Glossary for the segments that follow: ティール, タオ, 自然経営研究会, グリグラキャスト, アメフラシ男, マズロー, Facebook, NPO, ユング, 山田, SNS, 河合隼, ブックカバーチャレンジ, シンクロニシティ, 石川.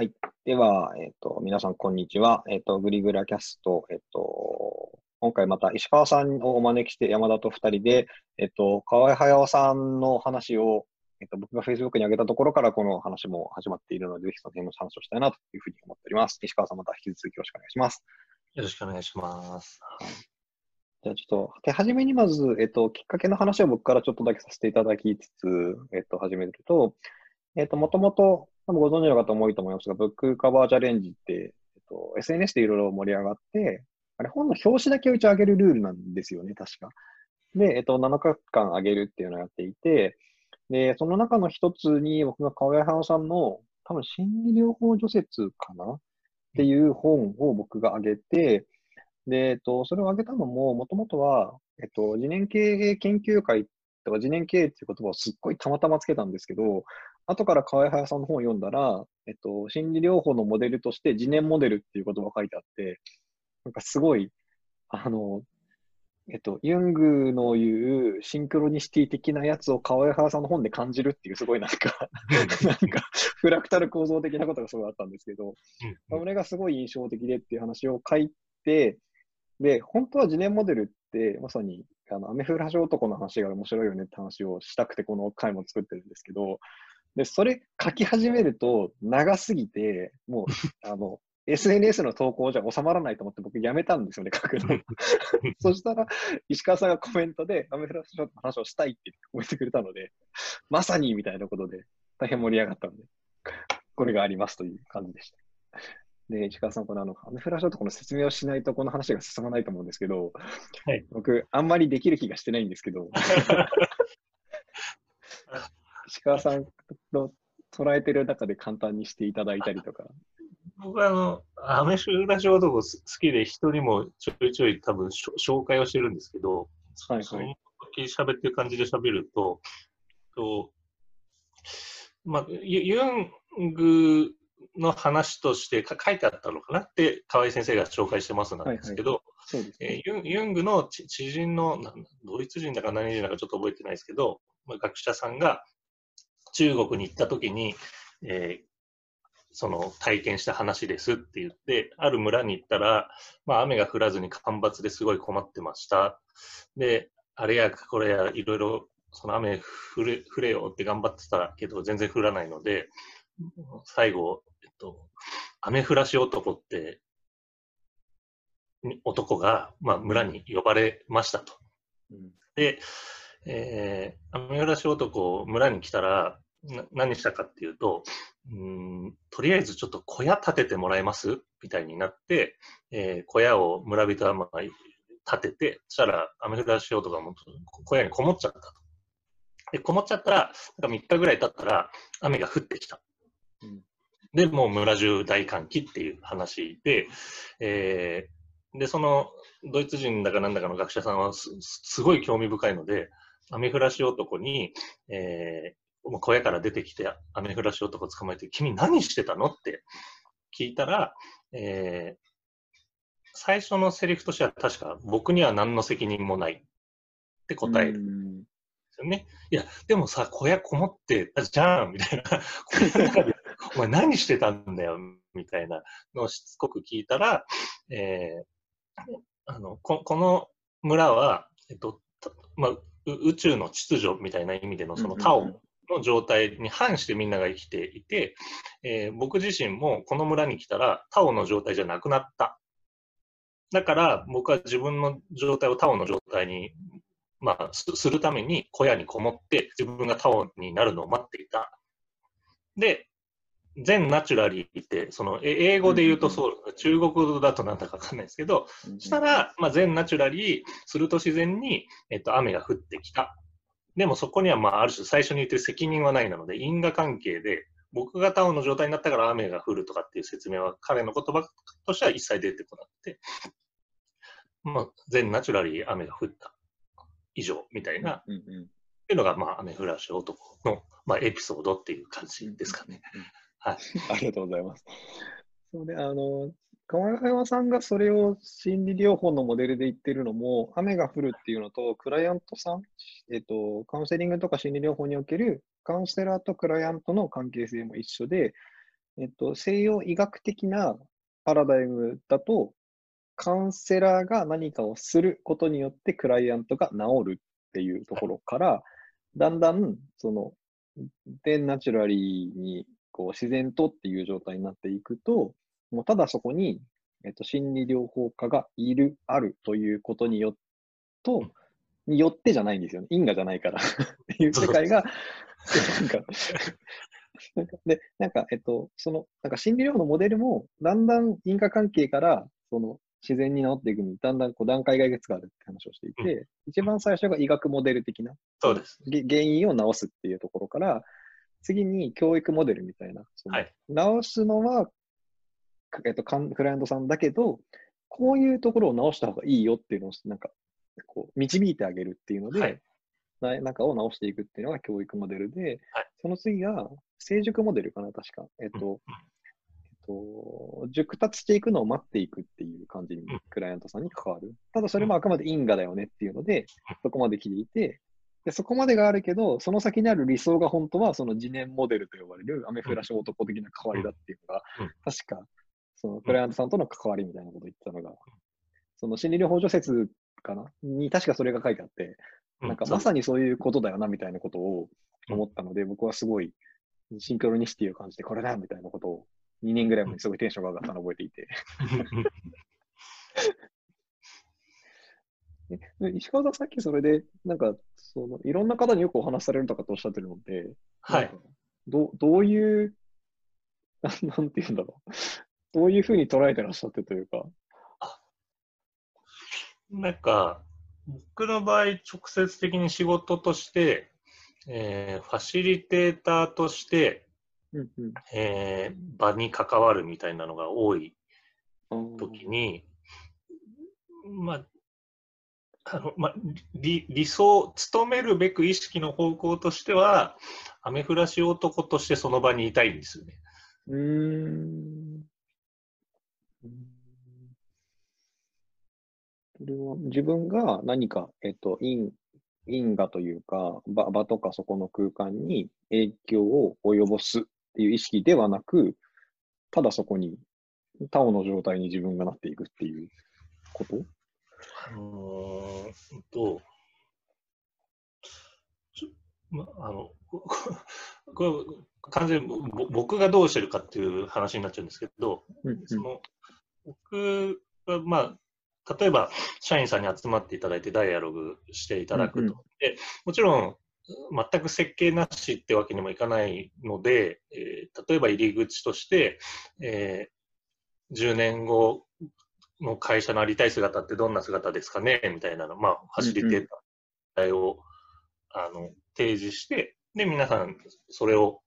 はい。では、皆さん、こんにちは。グリグラキャスト、今回また石川さんをお招きして山田と2人で、河合隼さんの話を、僕が Facebook に上げたところからこの話も始まっているので、ぜひその辺の話をしたいなというふうに思っております。石川さん、また引き続きよろしくお願いします。よろしくお願いします。じゃあちょっと、手始めにまず、きっかけの話を僕からちょっとだけさせていただきつつ、始めると、もともと、多分ご存知の方も多いと思いますが、ブックカバーチャレンジって、SNS でいろいろ盛り上がって、あれ、本の表紙だけを一応上げるルールなんですよね、確か。で、7日間上げるっていうのをやっていて、で、その中の一つに、僕が河合隼さんの、多分心理療法除説かなっていう本を僕が上げて、で、それを上げたのも、もともとは、自然経営研究会とか、自然経営っていう言葉をすっごいたまたまつけたんですけど、後から河合隼さんの本を読んだら、心理療法のモデルとして、自然モデルっていう言葉が書いてあって、なんかすごい、ユングの言うシンクロニシティ的なやつを河合隼さんの本で感じるっていう、すごいなんか、なんかフラクタル構造的なことがすごいあったんですけど、それがすごい印象的でっていう話を書いて、で、本当は自然モデルって、まさに、アメフラシ男の話が面白いよねって話をしたくて、この回も作ってるんですけど、で、それ書き始めると長すぎて、もう、SNS の投稿じゃ収まらないと思って僕やめたんですよね、書くの。そしたら、石川さんがコメントで、アメフラショーの話をしたいってコメントくれたので、まさにみたいなことで、大変盛り上がったので、これがありますという感じでした。で、石川さん、このアメフラショーとこの説明をしないと、この話が進まないと思うんですけど、はい、僕、あんまりできる気がしてないんですけど、石川さんの捉えてる中で簡単にしていただいたりとか。僕はアメフラシ男好きで人にもちょいちょい多分紹介をしてるんですけど、はいはい、その時喋ってる感じで喋ると、まあ、ユングの話として書いてあったのかなって河合先生が紹介してますなんですけど、ユングの知人のドイツ人だか何人だかちょっと覚えてないですけど、まあ、学者さんが中国に行った時に、その体験した話ですって言って、ある村に行ったら、まあ、雨が降らずに干ばつですごい困ってました。で、あれやこれやいろいろその雨降れよって頑張ってたけど全然降らないので、最後、雨降らし男って男が、まあ、村に呼ばれましたと。で、雨降らし男村に来たら何したかっていうと、とりあえずちょっと小屋建ててもらえますみたいになって、小屋を村人はまあ建てて、そしたら雨降らし男が小屋にこもっちゃったと。で、こもっちゃったら、なんか3日ぐらい経ったら雨が降ってきた。で、もう村中大歓喜っていう話で、で、そのドイツ人だかなんだかの学者さんはすごい興味深いので、雨降らし男に、小屋から出てきて雨降らし男を捕まえて、君何してたのって聞いたら、最初のセリフとしては確か僕には何の責任もないって答えるんですよね。いや、でもさ、小屋こもってたじゃんみたいな。小屋の中でお前何してたんだよみたいなのをしつこく聞いたら、この村は、まあ、宇宙の秩序みたいな意味でのそのタオの状態に反してみんなが生きていて、僕自身もこの村に来たらタオの状態じゃなくなった。だから僕は自分の状態をタオの状態に、まあ、するために小屋にこもって自分がタオになるのを待っていた。で、全ナチュラリーって、その英語で言うとそう、中国語だとなんだかわかんないですけど、したら、まあ、全ナチュラリーすると自然に、雨が降ってきた。でもそこには、まあ、ある種最初に言ってる責任はないなので、因果関係で、僕がタオの状態になったから雨が降るとかっていう説明は、彼の言葉としては一切出てこなくて、まあ、全ナチュラリー雨が降った。以上、みたいな。っていうのが、まあ、雨降らし男の、まあ、エピソードっていう感じですかね。はい、ありがとうございます。そうで、河合隼さんがそれを心理療法のモデルで言ってるのも、雨が降るっていうのと、クライアントさん、カウンセリングとか心理療法におけるカウンセラーとクライアントの関係性も一緒で、西洋医学的なパラダイムだと、カウンセラーが何かをすることによってクライアントが治るっていうところから、だんだん、ナチュラリーに自然とっていう状態になっていくと、もうただそこに、心理療法家があるということによってじゃないんですよね。因果じゃないからっていう世界が、心理療法のモデルも、だんだん因果関係から、自然に治っていくに、だんだん段階がいくつかあるって話をしていて、一番最初が医学モデル的な、そうです。原因を治すっていうところから、次に教育モデルみたいな、治すのは、クライアントさんだけど、こういうところを治した方がいいよっていうのを、導いてあげるっていうので、中を直していくっていうのが教育モデルで、その次が成熟モデルかな、確か。熟達していくのを待っていくっていう感じにクライアントさんに関わる。ただそれもあくまで因果だよねっていうので、そこまで聞いて、そこまでがあるけど、その先にある理想が本当はその次年モデルと呼ばれる雨降らし男的な関わりだっていうのが、確かそのクライアントさんとの関わりみたいなことを言ってたのが、その心理療法助説かなに確かそれが書いてあって、まさにそういうことだよなみたいなことを思ったので、僕はすごいシンクロニシティを感じて、これだみたいなことを2年ぐらい前にすごいテンションが上がったのを覚えていて石川さん、さっきそれでいろんな方によくお話しされるとかとおっしゃってるので、どういうなんていうんだろうどういうふうに捉えてらっしゃってというか。僕の場合、直接的に仕事として、ファシリテーターとして、場に関わるみたいなのが多い時に、理想、努めるべく意識の方向としては、雨降らし男としてその場にいたいんですよね。それは自分が何か、因果というか場とかそこの空間に影響を及ぼすっていう意識ではなく、ただそこにタオの状態に自分がなっていくっていうこと？これ完全に僕がどうしてるかっていう話になっちゃうんですけど、僕は例えば社員さんに集まっていただいてダイアログしていただくと、でもちろん全く設計なしってわけにもいかないので、例えば入り口として、10年後の会社のありたい姿ってどんな姿ですかねみたいなの、ファシリテーターを提示して、で皆さんそれを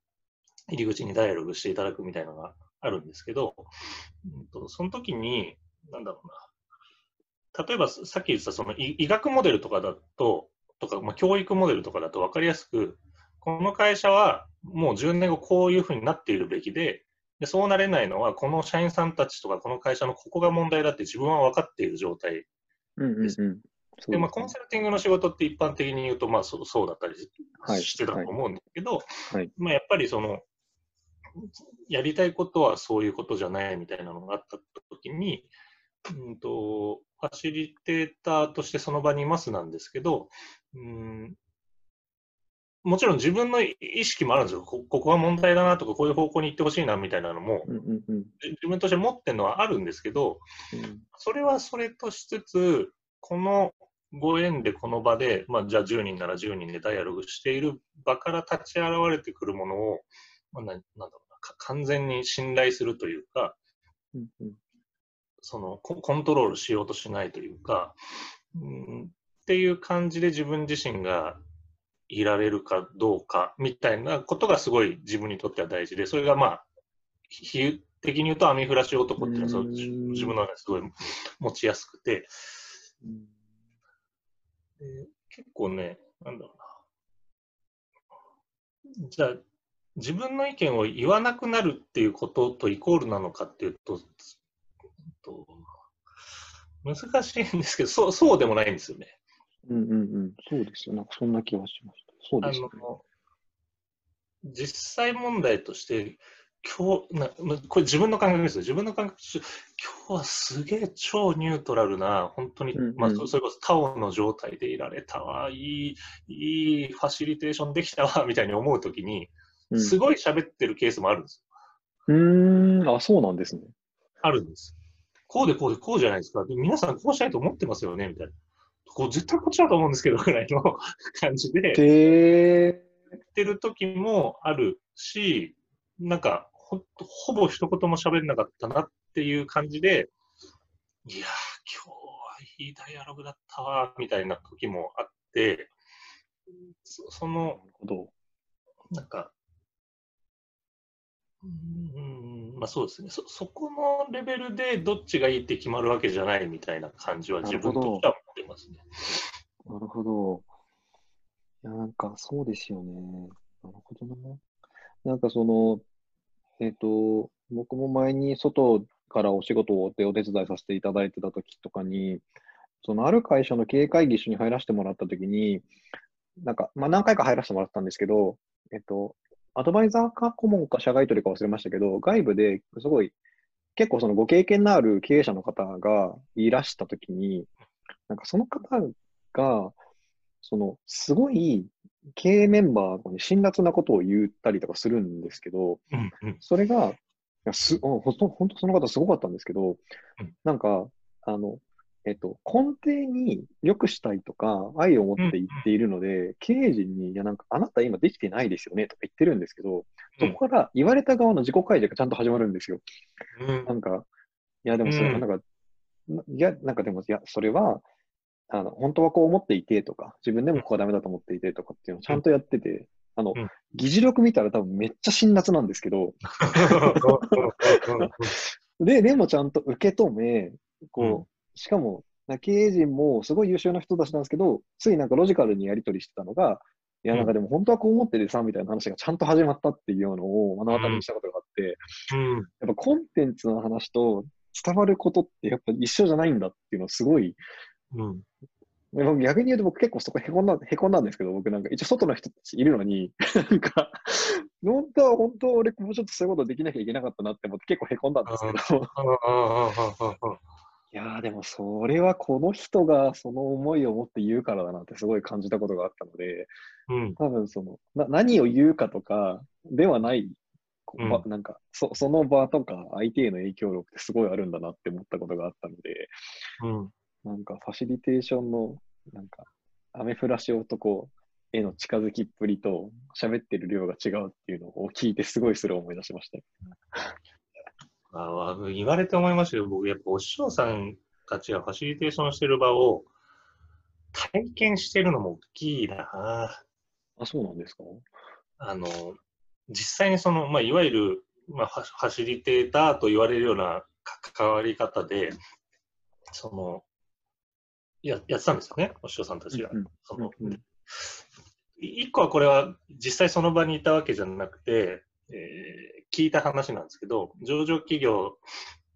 入り口にダイアログしていただくみたいなのがあるんですけど、その時に何だろうな、例えばさっき言ったその医学モデルとかだと、教育モデルとかだと分かりやすく、この会社はもう10年後こういうふうになっているべきで、そうなれないのはこの社員さんたちとかこの会社のここが問題だって自分は分かっている状態です。で、コンサルティングの仕事って一般的に言うと、そうだったりしてたと思うんですけど、やっぱりやりたいことはそういうことじゃないみたいなのがあった時に、ファシリテーターとしてその場にいますなんですけど、もちろん自分の意識もあるんですよ。ここは問題だなとか、こういう方向に行ってほしいなみたいなのも、自分として持ってるのはあるんですけど、それはそれとしつつ、このご縁でこの場で、じゃあ10人なら10人でダイアログしている場から立ち現れてくるものを、完全に信頼するというか、コントロールしようとしないというか、っていう感じで自分自身がいられるかどうかみたいなことがすごい自分にとっては大事で、それが比喩的に言うと雨降らし男っていうのは自分の中ですごい持ちやすくて、結構ね、じゃあ自分の意見を言わなくなるっていうこととイコールなのかっていうと、難しいんですけど、そうでもないんですよね。そうですよ。そんな気がしました。そうですね。実際問題として、今日これ自分の感覚ですよ。自分の感覚、今日はすげえ超ニュートラルな、本当に、それこそタオの状態でいられたわ、いいファシリテーションできたわみたいに思うときに、すごい喋ってるケースもあるんですよ。あ、そうなんですね。あるんです。こうでこうでこうじゃないですか。で皆さんこうしたいと思ってますよねみたいな。こう絶対こっちだと思うんですけどぐらいの感じで、言ってる時もあるし、なんか ほぼ一言も喋れなかったなっていう感じで、いやー今日はいいダイアログだったわみたいな時もあって、そのなんかそうですね。そこのレベルでどっちがいいって決まるわけじゃないみたいな感じは自分としては思ってますね。なるほど。いや、なんかそうですよね。なるほどな。なんかその、僕も前に外からお仕事でお手伝いさせていただいてた時とかに、そのある会社の経営会議一緒に入らせてもらった時に、なんか、何回か入らせてもらったんですけど、アドバイザーか顧問か社外取りか忘れましたけど、外部ですごい、結構そのご経験のある経営者の方がいらしたときに、なんかその方が、そのすごい経営メンバーに辛辣なことを言ったりとかするんですけど、それが、本当その方すごかったんですけど、なんか、根底に良くしたいとか愛を持って言っているので、経営陣に、いやなんかあなた今できてないですよねとか言ってるんですけど、そこから言われた側の自己開示がちゃんと始まるんですよ。なんか、いやでもそれはそれは、本当はこう思っていてとか、自分でもここはダメだと思っていてとかっていうのをちゃんとやってて、議事録見たら多分めっちゃ辛辣なんですけど、でもちゃんと受け止め、こう、しかも、経営陣もすごい優秀な人たちなんですけど、ついなんかロジカルにやり取りしてたのが、いやなんかでも本当はこう思っててさ、みたいな話がちゃんと始まったっていうのを目の当たりにしたことがあって、やっぱコンテンツの話と伝わることってやっぱ一緒じゃないんだっていうのをすごい、逆に言うと僕結構そこへこんだんですけど、僕なんか一応外の人たちいるのに、なんか、本当は俺もうちょっとそういうことできなきゃいけなかったなって思って結構へこんだんですけど。いやーでもそれはこの人がその思いを持って言うからだなってすごい感じたことがあったので、多分その何を言うかとかではない、なんかその場とか相手への影響力ってすごいあるんだなって思ったことがあったので、なんかファシリテーションのなんかアメフラシ男への近づきっぷりと喋ってる量が違うっていうのを聞いてすごいそれを思い出しました。言われて思いましたけど、僕やっぱお師匠さんたちがファシリテーションしてる場を体験してるのも大きいなあ。そうなんですか。実際にその、いわゆる、ファシリテーターと言われるような関わり方でその やってたんですよね、お師匠さんたちが。一個はこれは実際その場にいたわけじゃなくて、聞いた話なんですけど、上場企業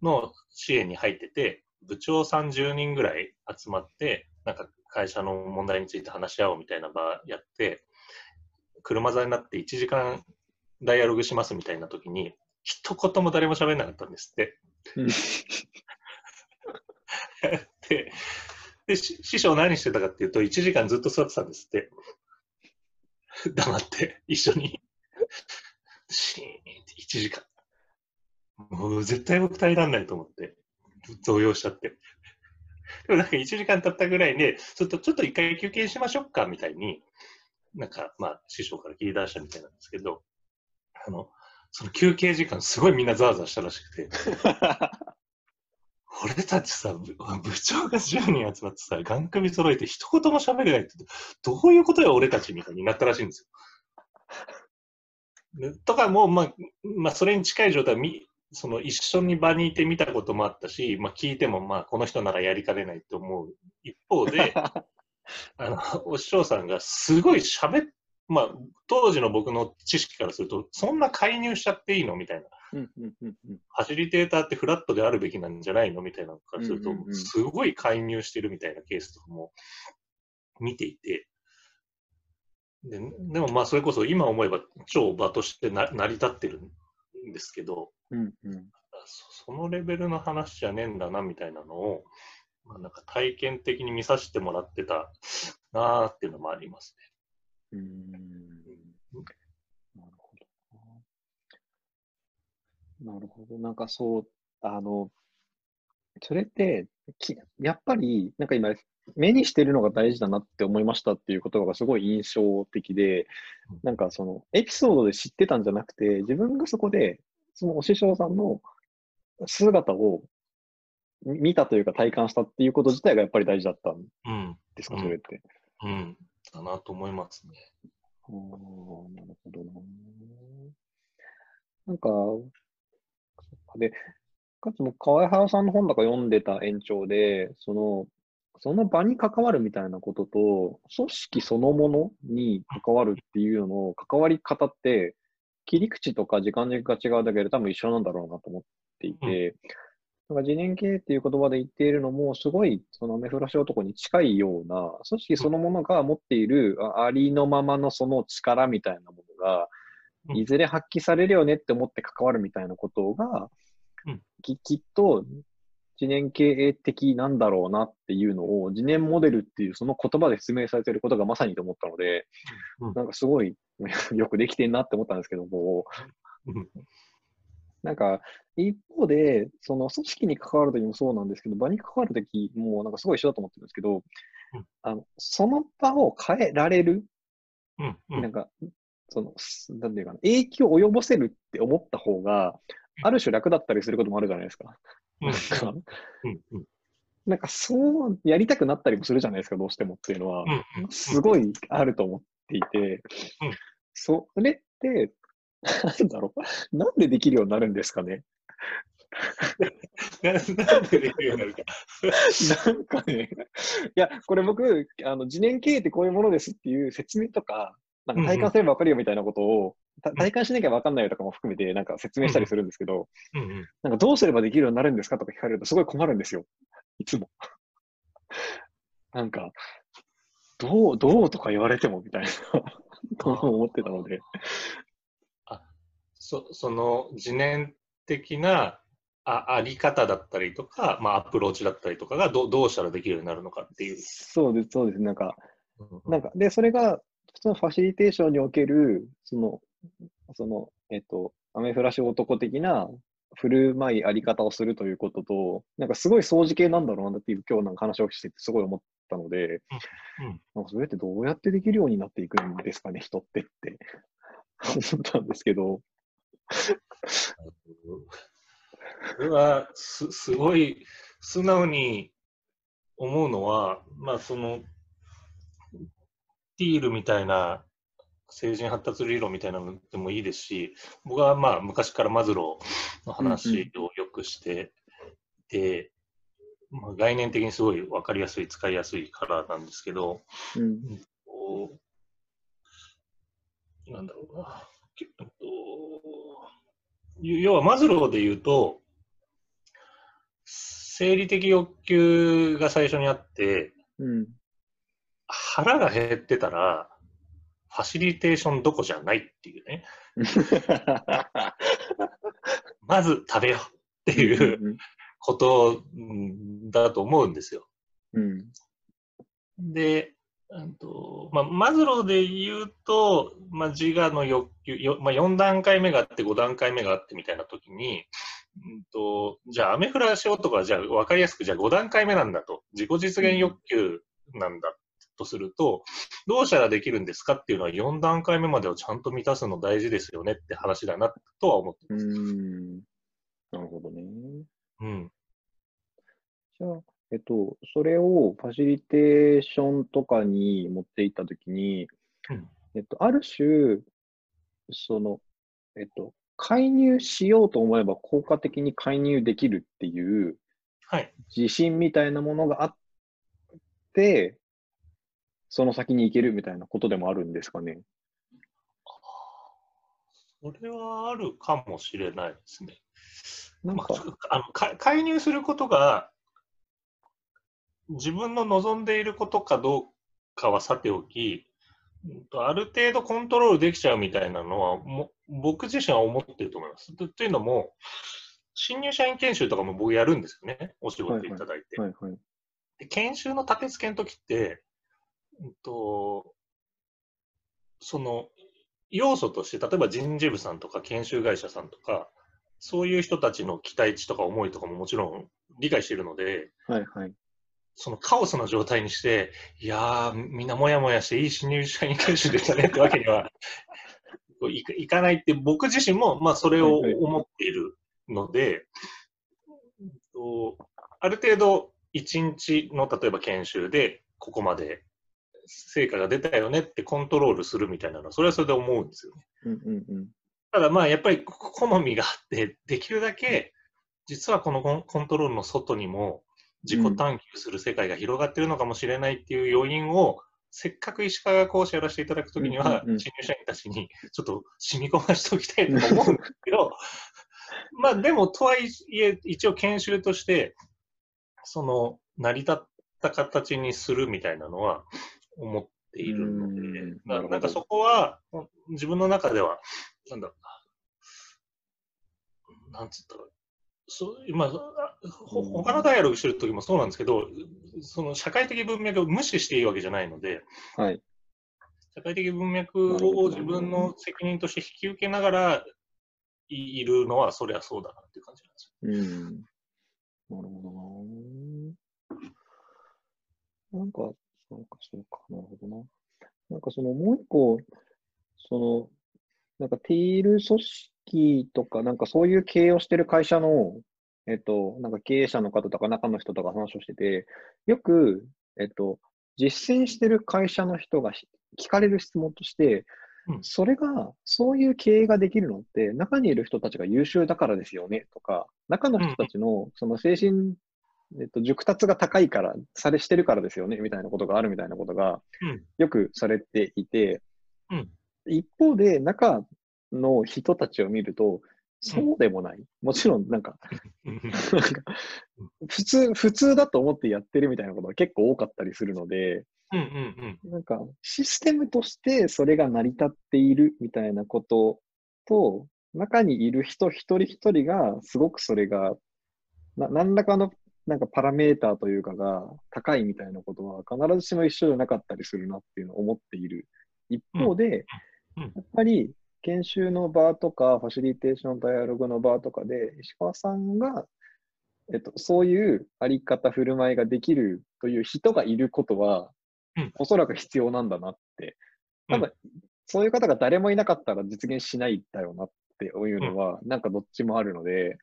の支援に入ってて、部長さん10人ぐらい集まって、なんか会社の問題について話し合おうみたいな場やって、車座になって1時間ダイアログしますみたいな時に、一言も誰も喋れなかったんですって。で、師匠何してたかっていうと、1時間ずっと座ってたんですって。黙って、一緒に。シーンって1時間。もう絶対僕耐えられないと思って、動揺しちゃって。でもなんか1時間経ったぐらいで、ちょっと一回休憩しましょうかみたいに、なんか師匠から切り出したみたいなんですけど、その休憩時間すごいみんなザワザワしたらしくて。俺たちさ、部長が10人集まってさ、ガン首揃えて一言も喋れないって、どういうことよ俺たちみたいになったらしいんですよ。とかもそれに近い状態はその一緒に場にいて見たこともあったし、聞いてもこの人ならやりかねないと思う一方でお師匠さんがすごい当時の僕の知識からするとそんな介入しちゃっていいのみたいな、ファシリテーターってフラットであるべきなんじゃないのみたいなのからするとすごい介入してるみたいなケースとかも見ていて。でもそれこそ今思えば超場として成り立ってるんですけど、うんうん、そのレベルの話じゃねえんだなみたいなのを、まあ、なんか体験的に見させてもらってたなーっていうのもありますね。なるほど。なるほど。なんかそう、それってやっぱりなんか今目にしてるのが大事だなって思いましたっていう言葉がすごい印象的で、なんかそのエピソードで知ってたんじゃなくて、自分がそこでそのお師匠さんの姿を見たというか体感したっていうこと自体がやっぱり大事だったんですか、うん、それって、うんうん、だなと思いますね。ああ、なるほどな。なんかで、かつも河合隼さんの本とか読んでた延長で、その場に関わるみたいなことと、組織そのものに関わるっていうのの関わり方って、切り口とか時間軸が違うだけで多分一緒なんだろうなと思っていて、うん、なんか次元系っていう言葉で言っているのも、すごいそのアメフラシ男に近いような、組織そのものが持っているありのままのその力みたいなものが、いずれ発揮されるよねって思って関わるみたいなことが、うん、きっと次元経営的なんだろうなっていうのを次元モデルっていうその言葉で説明されていることがまさにと思ったので、うん、なんかすごいよくできてんなって思ったんですけども、うん、なんか一方でその組織に関わるときもそうなんですけど、場に関わるときもなんかすごい一緒だと思ってるんですけど、うん、その場を変えられる、うんうん、なんかそのなんていうかな、影響を及ぼせるって思った方がある種楽だったりすることもあるじゃないですか。なんかそうやりたくなったりもするじゃないですか、どうしてもっていうのは、すごいあると思っていて、それって、なんだろう、なんでできるようになるんですかね。なんでできるようになるか。なんかね、いや、これ僕、次元経営ってこういうものですっていう説明とか、なんか体感すれば分かるよみたいなことを、体感しなきゃ分かんないよとかも含めてなんか説明したりするんですけど、うんうんうん、なんかどうすればできるようになるんですかとか聞かれるとすごい困るんですよ、いつも。なんか、どうとか言われてもみたいなと思ってたので。その次元的なあり方だったりとか、まあ、アプローチだったりとかがどうしたらできるようになるのかっていう。そうです、そうです。なんかでそれがそのファシリテーションにおけるそのアメフラシ男的な振る舞いあり方をするということと、なんかすごい掃除系なんだろうなっていう今日なんか話をしててすごい思ったので、うん、なんかそれってどうやってできるようになっていくんですかね、人ってって思ったんですけど。これはすごい素直に思うのは、まあそのティールみたいな成人発達理論みたいなのでもいいですし、僕はまあ昔からマズローの話をよくしてて、うんうん、まあ、概念的にすごい分かりやすい、使いやすいからなんですけど、うん、なんだろうな、要はマズローで言うと生理的欲求が最初にあって、うん、腹が減ってたらファシリテーションどこじゃないっていうね。まず食べようっていうことだと思うんですよ。うん、で、まあ、マズローで言うと、まあ、自我の欲求、まあ、4段階目があって5段階目があってみたいな時に、じゃあアメフラしようとか、じゃあ分かりやすくじゃあ5段階目なんだと、自己実現欲求なんだ。とするとどうしたらできるんですかっていうのは4段階目までをちゃんと満たすの大事ですよねって話だなとは思ってます。なるほどね。うん。じゃあそれをファシリテーションとかに持っていったときに、うん、ある種その介入しようと思えば効果的に介入できるっていう自信みたいなものがあって。はい、その先に行けるみたいなことでもあるんですかね。それはあるかもしれないですね。なんか、介入することが自分の望んでいることかどうかはさておき、ある程度コントロールできちゃうみたいなのはも僕自身は思っていると思います。というのも、新入社員研修とかも僕やるんですよね、お仕事いただいて。はいはいはいはい、で研修の立て付けの時って、その要素として、例えば人事部さんとか研修会社さんとか、そういう人たちの期待値とか思いとかももちろん理解しているので、はいはい、そのカオスな状態にして、いやー、みんなもやもやしていい新入社員研修でしたねってわけにはいかないって、僕自身もまあそれを思っているので、ある程度1日の例えば研修でここまで成果が出たよねってコントロールするみたいなのはそれはそれで思うんですよね。うんうんうん、ただまあやっぱり好みがあってできるだけ実はこのコントロールの外にも自己探求する世界が広がっているのかもしれないっていう余韻をせっかく石川講師やらせていただくときには新入社員たちにちょっと染み込ませておきたいと思うんですけどまあでもとはいえ一応研修としてその成り立った形にするみたいなのは思っているので、なんかそこは自分の中ではなんだろうな、なんつったら、今、他のダイアログしてる時もそうなんですけど、その社会的文脈を無視していいわけじゃないので、はい、社会的文脈を自分の責任として引き受けながらいるのは、そりゃそうだなっていう感じなんですよ。なるほどな。そうか、なるほどな。なんかそのもう一個、その、なんかティール組織とか、なんかそういう経営をしてる会社の、なんか経営者の方とか中の人とか話をしてて、よく、実践してる会社の人が聞かれる質問として、それが、そういう経営ができるのって、中にいる人たちが優秀だからですよね、とか、中の人たちの、その精神、熟達が高いから、されしてるからですよね、みたいなことがあるみたいなことが、よくされていて、一方で中の人たちを見るとそうでもない、もちろんなんか普通だと思ってやってるみたいなことが結構多かったりするので、なんかシステムとしてそれが成り立っているみたいなことと、中にいる人一人一人がすごくそれが何らかのなんかパラメーターというかが高いみたいなことは必ずしも一緒じゃなかったりするなっていうのを思っている一方で、やっぱり研修の場とかファシリテーションダイアログの場とかで石川さんが、そういうあり方振る舞いができるという人がいることはおそらく必要なんだなって、多分そういう方が誰もいなかったら実現しないんだよなっていうのはなんかどっちもあるので、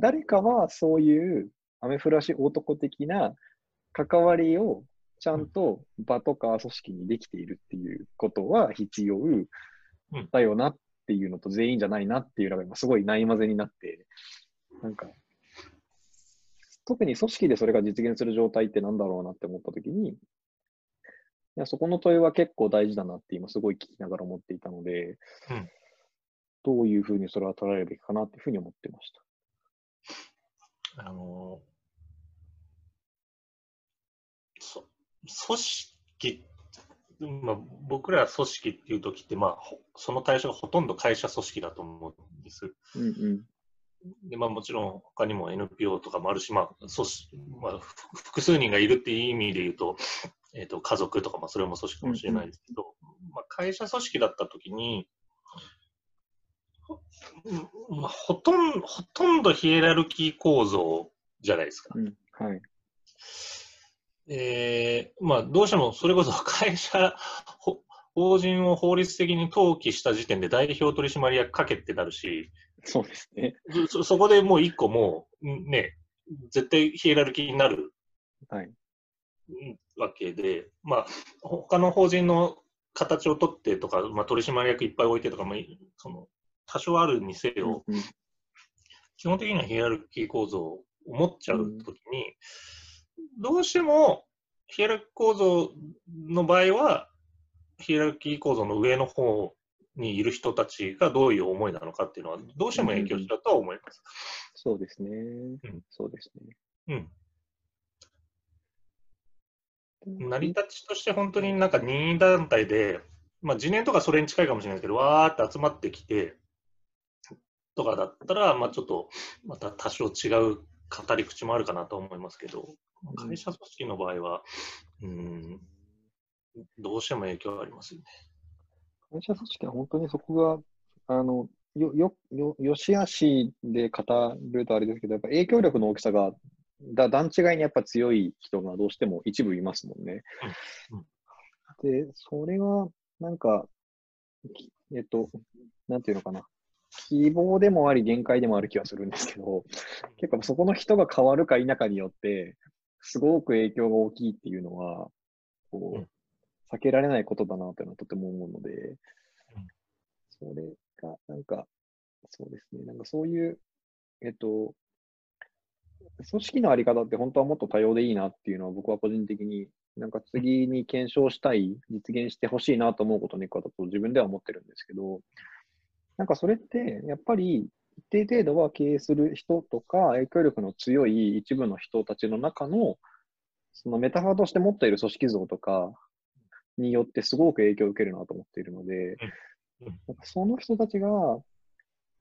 誰かはそういう雨降らし男的な関わりをちゃんと場とか組織にできているっていうことは必要だよなっていうのと、全員じゃないなっていうのが今すごいないまぜになって、なんか特に組織でそれが実現する状態ってなんだろうなって思ったときに、いやそこの問いは結構大事だなって今すごい聞きながら思っていたので、どういうふうにそれは捉えるべきかなっていうふうに思ってました。組織、まあ、僕ら組織っていう時って、まあ、その対象がほとんど会社組織だと思うんです。でまあ、もちろん他にも NPO とかもあるし、まあ組織まあ、複数人がいるっていう意味で言うと、家族とか、まあ、それも組織かもしれないですけど、まあ、会社組織だった時に、まあ、ほとんどヒエラルキー構造じゃないですか。まあ、どうしてもそれこそ会社法人を法律的に登記した時点で代表取締役かけってなるし、そうですね、そこでもう一個もうね絶対ヒエラルキーになる、わけで、まあ他の法人の形を取ってとか、まあ、取締役いっぱい置いてとかもその多少あるにせよ、基本的にはヒエラルキー構造を持っちゃうときに、どうしてもヒエラルキー構造の場合はヒエラルキー構造の上の方にいる人たちがどういう思いなのかっていうのはどうしても影響したとは思います。そうですね。そうですね。成り立ちとして本当になんか任意団体でまあ、次年とかそれに近いかもしれないですけど、わーって集まってきてとかだったら、まあ、ちょっとまた多少違う語り口もあるかなと思いますけど、会社組織の場合は、どうしても影響がありますよね。会社組織は本当にそこが、よしあしで語るとあれですけど、やっぱ影響力の大きさが段違いにやっぱ強い人がどうしても一部いますもんね。で、それはなんか、なんていうのかな。希望でもあり限界でもある気はするんですけど、結構そこの人が変わるか否かによってすごく影響が大きいっていうのはこう避けられないことだなというのはとても思うので、それがなんかそうですね、なんかそういう組織のあり方って本当はもっと多様でいいなっていうのは僕は個人的になんか次に検証したい、実現してほしいなと思うことの一個だと自分では思ってるんですけど、なんかそれってやっぱり一定程度は経営する人とか影響力の強い一部の人たちの中のそのメタファーとして持っている組織像とかによってすごく影響を受けるなと思っているので、なんかその人たちが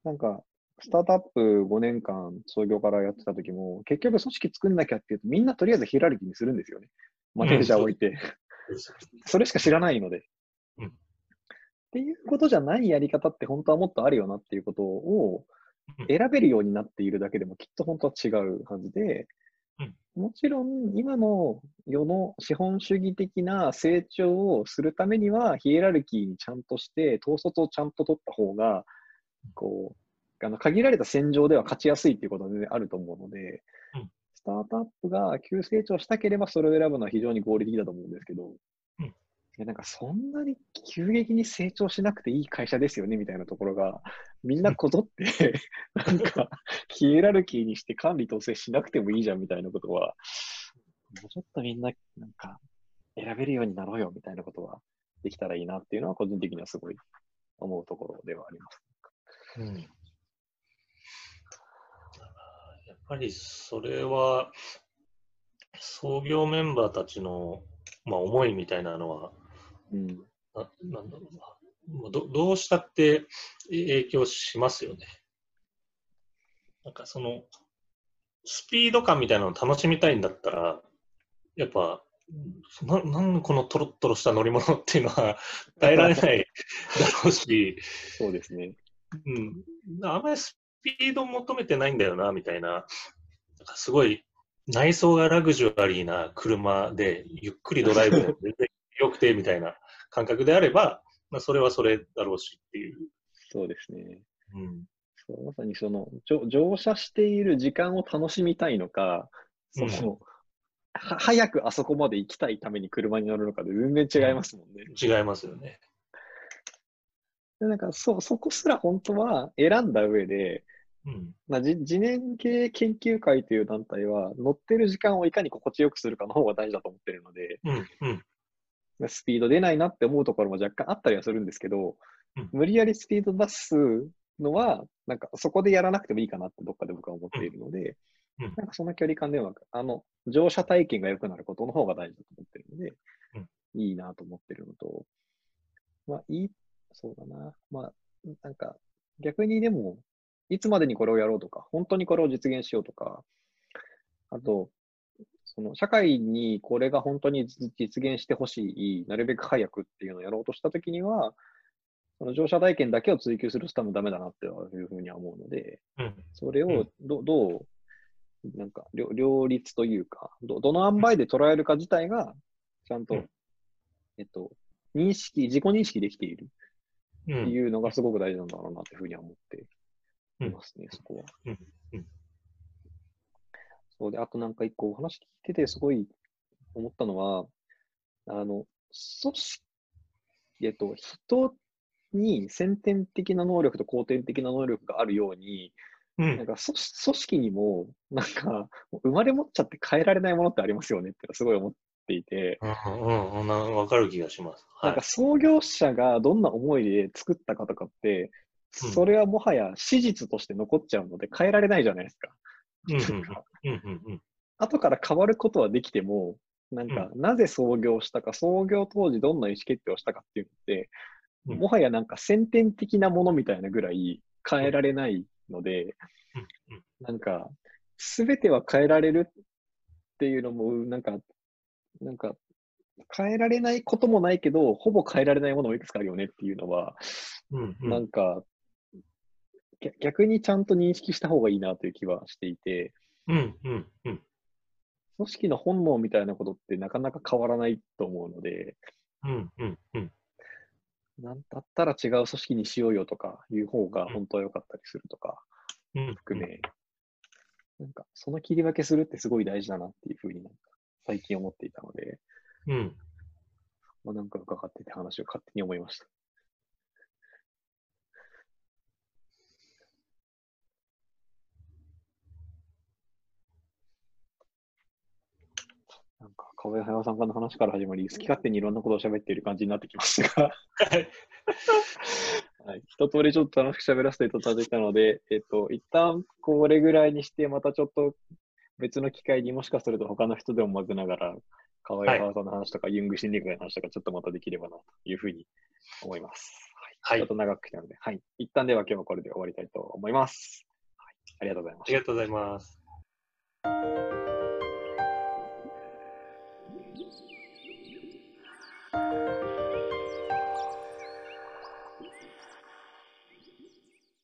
なんかスタートアップ5年間創業からやってた時も結局組織作んなきゃっていうとみんなとりあえずヒエラルキーにするんですよね。マネージャー置いてそれしか知らないので、っていうことじゃないやり方って本当はもっとあるよなっていうことを選べるようになっているだけでもきっと本当は違うはずで、もちろん今の世の資本主義的な成長をするためにはヒエラルキーにちゃんとして統率をちゃんと取った方がこう限られた戦場では勝ちやすいっていうことは全然あると思うので、スタートアップが急成長したければそれを選ぶのは非常に合理的だと思うんですけど、なんかそんなに急激に成長しなくていい会社ですよねみたいなところがみんなこぞってなんかヒエラルキーにして管理統制しなくてもいいじゃんみたいなことは、もうちょっとみんななんか選べるようになろうよみたいなことはできたらいいなっていうのは個人的にはすごい思うところではあります。やっぱりそれは創業メンバーたちの、まあ、思いみたいなのはなんだろうな、どうしたって影響しますよね。なんかそのスピード感みたいなのを楽しみたいんだったら、やっぱなんこのトロットロした乗り物っていうのは耐えられないだろうし、そうですね、あんまりスピードを求めてないんだよなみたいな、すごい内装がラグジュアリーな車でゆっくりドライブで全然良くてみたいな感覚であれば、まあ、それはそれだろうしっていう。そうですね。そう、まさにその乗車している時間を楽しみたいのか、早くあそこまで行きたいために車に乗るのかで全然違いますもんね。違いますよね。でなんかそこすら本当は選んだ上で、次年経営研究会という団体は乗ってる時間をいかに心地よくするかの方が大事だと思ってるので、スピード出ないなって思うところも若干あったりはするんですけど、無理やりスピード出すのはなんかそこでやらなくてもいいかなってどっかで僕は思っているので、なんかその距離感では乗車体験が良くなることの方が大事だと思ってるので、いいなと思ってるのと、まあいい、そうだな、まあなんか逆にでもいつまでにこれをやろうとか、本当にこれを実現しようとか、あと、その社会にこれが本当に実現してほしい、なるべく早くっていうのをやろうとしたときには、その乗車体験だけを追求すると多分ダメだなっていうふうには思うので、それをどう、なんか両立というか、どの塩梅で捉えるか自体が、ちゃんと、自己認識できているっていうのがすごく大事なんだろうなっていうふうには思って。ますね、そこは。そうで、あとなんか一個お話聞いててすごい思ったのは、組織、人に先天的な能力と後天的な能力があるように、なんか組織にもなんか生まれ持っちゃって変えられないものってありますよねってすごい思っていて、わかる気がします。なんか創業者がどんな思いで作ったかとかって。それはもはや史実として残っちゃうので変えられないじゃないですか。後から変わることはできても、なんか、なぜ創業したか、創業当時どんな意思決定をしたかっていうのって、もはやなんか先天的なものみたいなぐらい変えられないので、なんか、すべては変えられるっていうのも、なんか、変えられないこともないけど、ほぼ変えられないものもいくつかあるよねっていうのは、なんか、逆にちゃんと認識した方がいいなという気はしていて、組織の本能みたいなことってなかなか変わらないと思うので、なんだったら違う組織にしようよとかいう方が本当は良かったりするとか含め、なんかその切り分けするってすごい大事だなっていうふうになんか最近思っていたので、まあ、なんか伺ってて話を勝手に思いました。なんか川上駿さんの話から始まり、好き勝手にいろんなことを喋っている感じになってきましたが、はい、一通りちょっと楽しく喋らせていただいたので、一旦これぐらいにして、またちょっと別の機会にもしかすると他の人でも混ぜながら、川上駿さんの話とか、はい、ユング心理学の話とか、ちょっとまたできればなというふうに思います。はい、ちょっと長く来たので、はい、一旦では今日もこれで終わりたいと思います。はい、ありがとうございました。ありがとうございます。